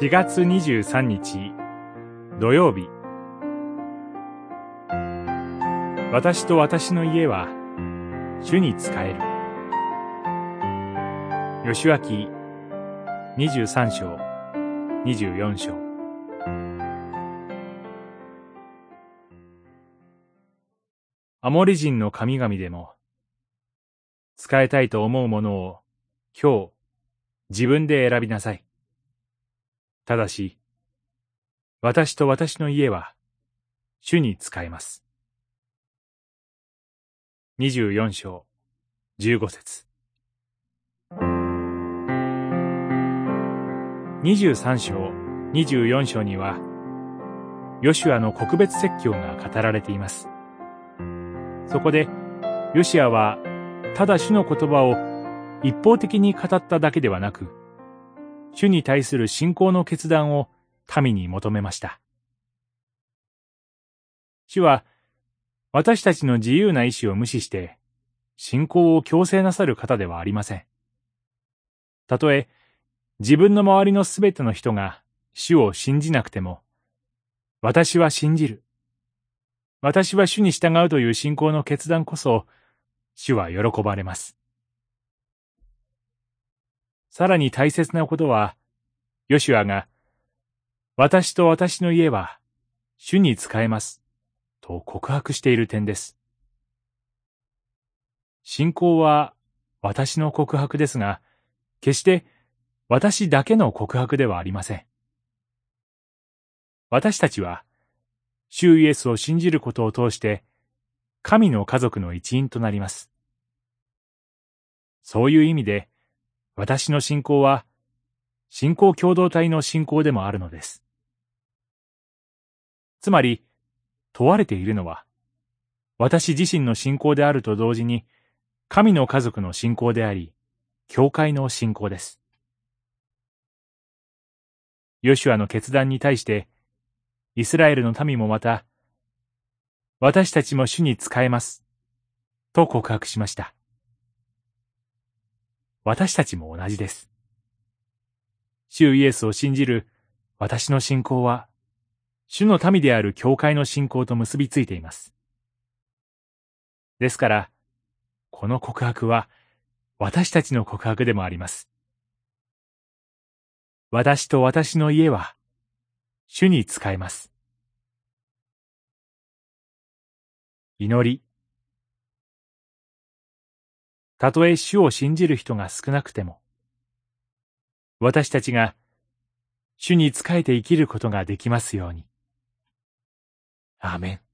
4月23日土曜日、私と私の家は主に仕える。ヨシュア記23章24章。アモリ人の神々でも、使いたいと思うものを今日自分で選びなさい。ただし、私と私の家は主に仕えます。24章15節。23章24章にはヨシュアの告別説教が語られています。そこでヨシュアはただ主の言葉を一方的に語っただけではなく、主に対する信仰の決断を民に求めました。主は私たちの自由な意志を無視して信仰を強制なさる方ではありません。たとえ自分の周りのすべての人が主を信じなくても、私は信じる、私は主に従うという信仰の決断こそ主は喜ばれます。さらに大切なことは、ヨシュアが、私と私の家は、主に仕えます、と告白している点です。信仰は、私の告白ですが、決して、私だけの告白ではありません。私たちは、主イエスを信じることを通して、神の家族の一員となります。そういう意味で、私の信仰は、信仰共同体の信仰でもあるのです。つまり、問われているのは、私自身の信仰であると同時に、神の家族の信仰であり、教会の信仰です。ヨシュアの決断に対して、イスラエルの民もまた、私たちも主に仕えます、と告白しました。私たちも同じです。主イエスを信じる私の信仰は、主の民である教会の信仰と結びついています。ですから、この告白は私たちの告白でもあります。私と私の家は、主に仕えます。祈り。たとえ主を信じる人が少なくても、私たちが主に仕えて生きることができますように。アーメン。